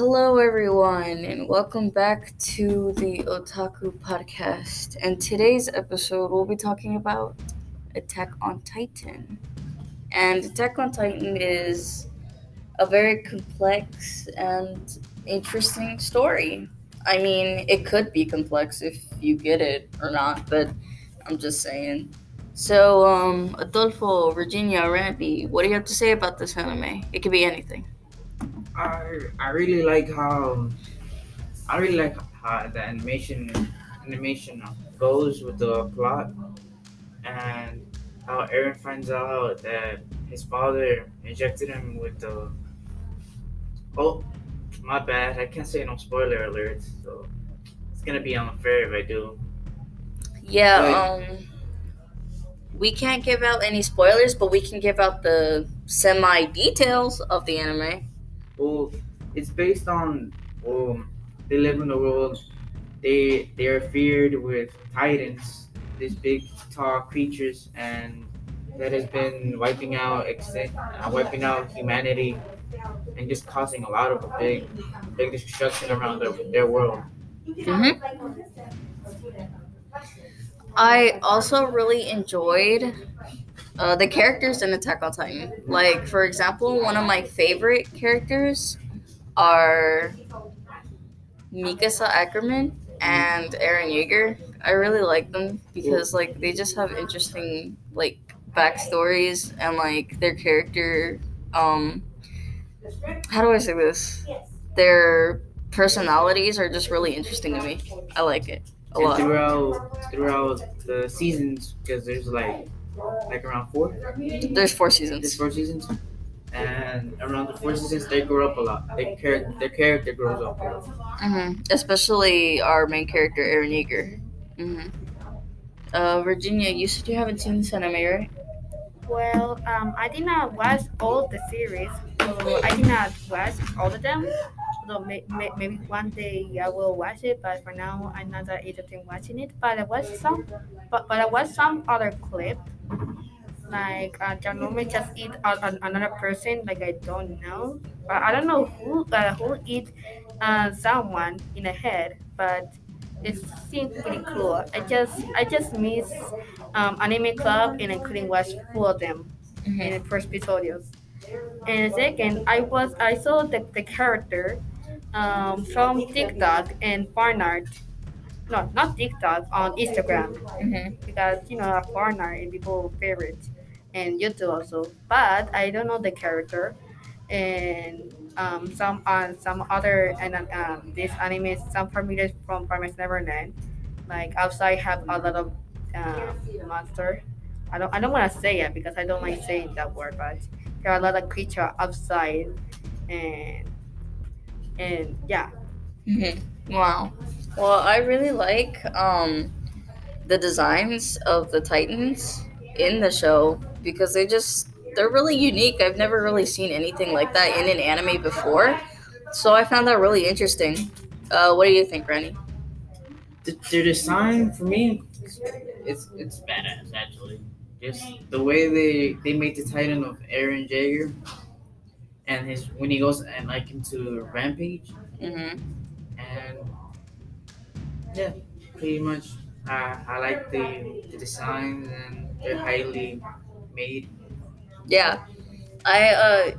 Hello, everyone, and welcome back to the Otaku Podcast. And today's episode, we'll be talking about Attack on Titan. And Attack on Titan is a very complex and interesting story. I mean, it could be complex if you get it or not, but I'm just saying. So, Adolfo, Virginia, Randy, what do you have to say about this anime? It could be anything. I really like how the animation goes with the plot, and how Eren finds out that his father injected him with the. Oh, my bad. I can't say no spoiler alerts, so it's gonna be unfair if I do. Yeah. But we can't give out any spoilers, but we can give out the semi details of the anime. Well, it's based on they live in the world. They are feared with titans, these big, tall creatures, and that has been wiping out humanity, and just causing a lot of big destruction around their world. Mm-hmm. I also really enjoyed the characters in Attack on Titan. Like, for example, one of my favorite characters are Mikasa Ackerman and Eren Yeager. I really like them because, like, they just have interesting, like, backstories and, like, their character, how do I say this? Their personalities are just really interesting to me. I like it a lot. And throughout the seasons, because there's, like around four? There's four seasons. And around the four seasons, they grow up a lot. Their character grows up a lot. Mm-hmm. Especially our main character, Eren Yeager. Mm-hmm. Virginia, you said you haven't seen this anime, right? Well, I did not watch all the series. So I did not watch all of them. So maybe one day I will watch it, but for now I'm not that interested in watching it. But I watched some, but I watched some other clip. Like Janome just eat another person. Like I don't know, but I don't know who eat someone in the head. But it seemed pretty cool. I just missed anime club and I couldn't watch full of them in the first episodes. And second, I saw the character. From TikTok and Farnart. No, not TikTok, on Instagram. Mm-hmm. Because, you know, Farnart is people's favorite. And YouTube also. But I don't know the character. And some other, and this anime, some familiar from Promised Neverland. Like, outside have a lot of monster. I don't want to say it because I don't like saying that word. But there are a lot of creatures outside. And yeah. Mm-hmm. Wow. Well, I really like the designs of the Titans in the show because they're really unique. I've never really seen anything like that in an anime before, so I found that really interesting. What do you think, Rennie? Their design for me, it's badass actually. Just the way they made the Titan of Eren Yeager. And when he goes and like into Rampage, and yeah, pretty much I like the design and they're highly made. Yeah, I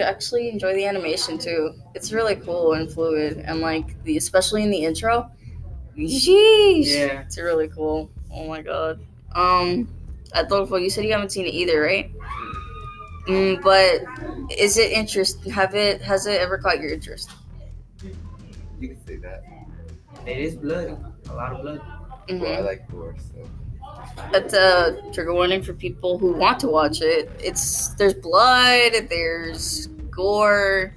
actually enjoy the animation too. It's really cool and fluid and like especially in the intro. Jeez, yeah, it's really cool. Oh my god. Adolfo, you said you haven't seen it either, right? But is it interesting? Has it ever caught your interest? You can say that. It is blood. A lot of blood. Mm-hmm. Well, I like gore, so. That's a trigger warning for people who want to watch it. There's blood, there's gore,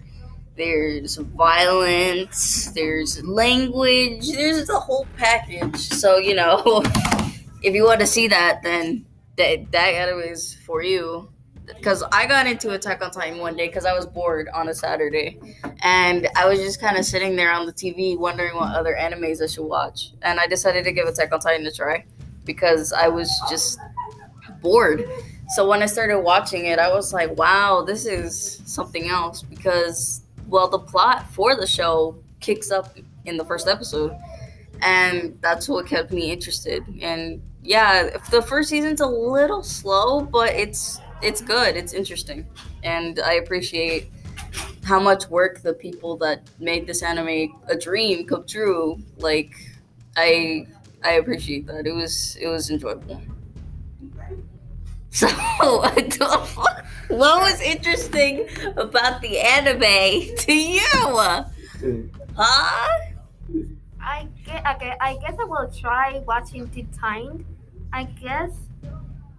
there's violence, there's language, there's the whole package. So, you know, if you want to see that, then that anime is for you. Because I got into Attack on Titan one day because I was bored on a Saturday. And I was just kind of sitting there on the TV wondering what other animes I should watch. And I decided to give Attack on Titan a try because I was just bored. So when I started watching it, I was like, wow, this is something else. Because well, the plot for the show kicks up in the first episode, and that's what kept me interested. And yeah, the first season's a little slow, but it's good, it's interesting, and I appreciate how much work the people that made this anime a dream come true. Like, I appreciate that. It was enjoyable. So, what was interesting about the anime to you? Huh? I guess I will try watching the time, I guess.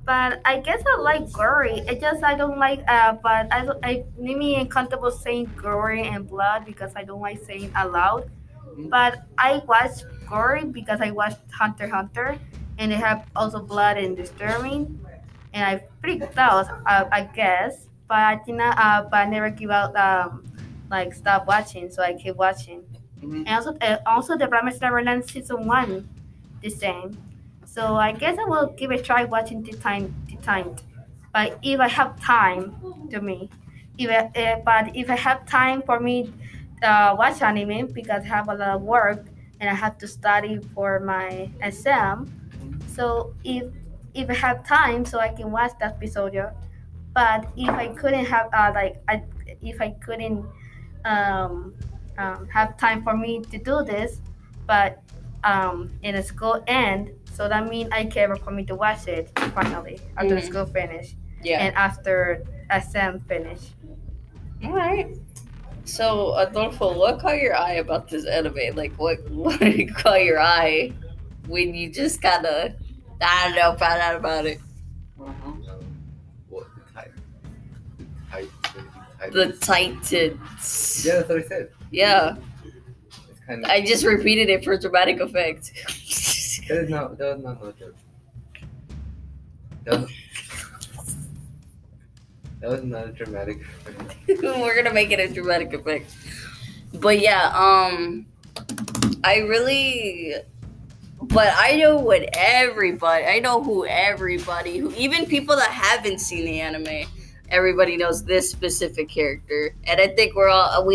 But I guess I like gory. It just I don't like but I made me uncomfortable saying gory and blood because I don't like saying aloud. But I watch gory because I watched Hunter x Hunter, and they have also blood and disturbing, and I freaked out, I guess. But I didn't. But I never give out. Like stop watching, so I keep watching. Mm-hmm. And also the Promised Neverland season 1, the same. So I guess I will give a try watching the time. But if I have time, to me, if I have time for me, watch anime because I have a lot of work and I have to study for my exam. So if I have time, so I can watch that episode. But if I couldn't have have time for me to do this, but in a school end, so that means I care for me to watch it finally after the school finish, and after SM finish. All right. So Adolfo, what caught your eye about this anime? Like, what did caught your eye when you just kind of found out about it? Uh-huh. What the Titans? Yeah, that's what I said. Yeah. It's kind of... I just repeated it for dramatic effect. That was not no joke. That was not a dramatic effect. We're going to make it a dramatic effect. But yeah, I know who everybody, even people that haven't seen the anime, everybody knows this specific character, and I think we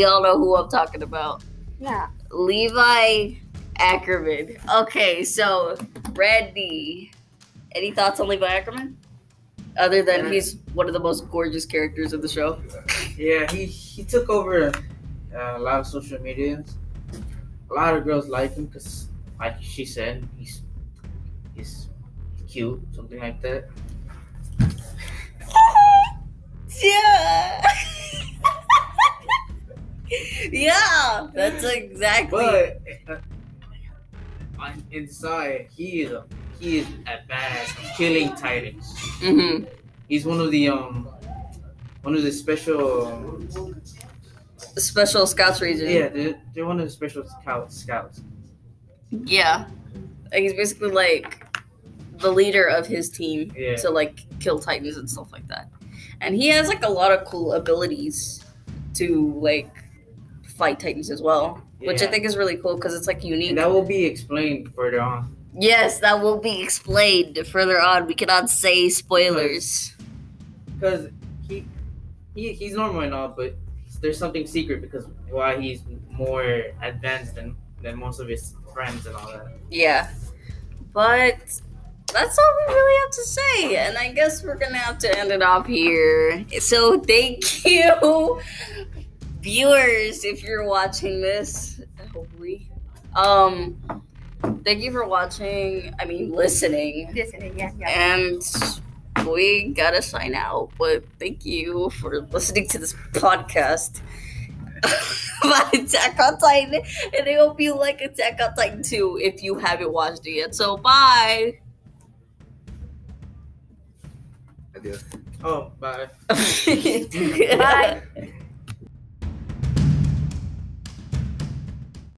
all know who I'm talking about. Yeah, Levi Ackerman. Okay, so Randy, any thoughts on Levi Ackerman? Other than he's one of the most gorgeous characters of the show. Yeah, he took over a lot of social media. A lot of girls like him because, like she said, he's cute, something like that. Yeah. Yeah, that's exactly. But inside, he is a badass, killing titans. Mm-hmm. He's one of the special scouts region. Yeah, they're one of the special scouts. Yeah, like he's basically like the leader of his team to like kill titans and stuff like that. And he has, like, a lot of cool abilities to, like, fight titans as well, which I think is really cool because it's, like, unique. And that will be explained further on. Yes, that will be explained further on. We cannot say spoilers. Because he's normal and all, but there's something secret because why he's more advanced than most of his friends and all that. Yeah. But... that's all we really have to say, and I guess we're gonna have to end it off here. So thank you, viewers, if you're watching this. Hopefully, thank you for watching. I mean, listening. Yeah. And we gotta sign out, but thank you for listening to this podcast about Attack on Titan, and I hope you like Attack on Titan too if you haven't watched it yet. So bye. Bye. Bye.